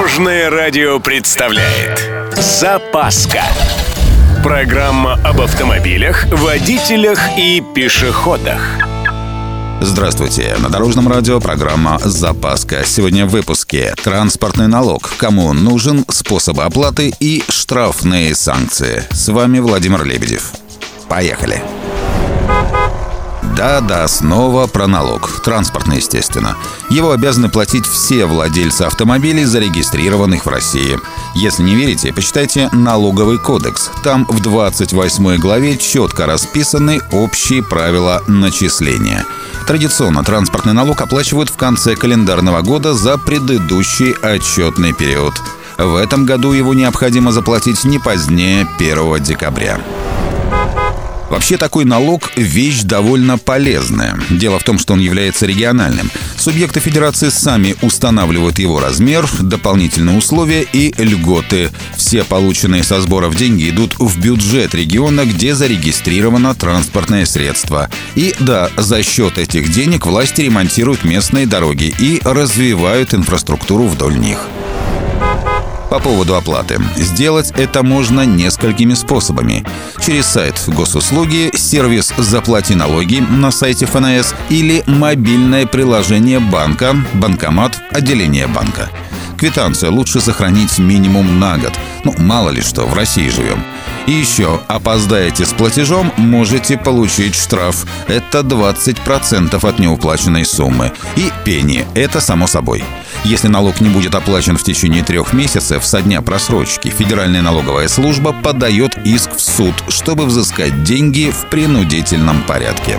Дорожное радио представляет «Запаска». Программа об автомобилях, водителях и пешеходах. Здравствуйте! На Дорожном радио программа «Запаска». Сегодня в выпуске транспортный налог, кому он нужен, способы оплаты и штрафные санкции. С вами Владимир Лебедев. Поехали! Да-да, снова про налог. Транспортный, естественно. Его обязаны платить все владельцы автомобилей, зарегистрированных в России. Если не верите, почитайте Налоговый кодекс. Там в 28 главе четко расписаны общие правила начисления. Традиционно транспортный налог оплачивают в конце календарного года за предыдущий отчетный период. В этом году его необходимо заплатить не позднее 1 декабря. Вообще, такой налог – вещь довольно полезная. Дело в том, что он является региональным. Субъекты федерации сами устанавливают его размер, дополнительные условия и льготы. Все полученные со сборов деньги идут в бюджет региона, где зарегистрировано транспортное средство. И да, за счет этих денег власти ремонтируют местные дороги и развивают инфраструктуру вдоль них. По поводу оплаты. Сделать это можно несколькими способами. Через сайт госуслуги, сервис «Заплати налоги» на сайте ФНС или мобильное приложение банка, банкомат, отделение банка. Квитанцию лучше сохранить минимум на год. Мало ли что, в России живем. И еще, опоздаете с платежом, можете получить штраф. Это 20% от неуплаченной суммы. И пени, это само собой. Если налог не будет оплачен в течение 3 месяцев со дня просрочки, Федеральная налоговая служба подает иск в суд, чтобы взыскать деньги в принудительном порядке.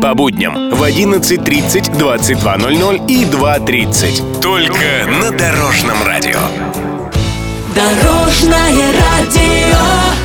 По будням в 11:30, 22:00 и 2:30. Только на Дорожном радио. Дорожное радио.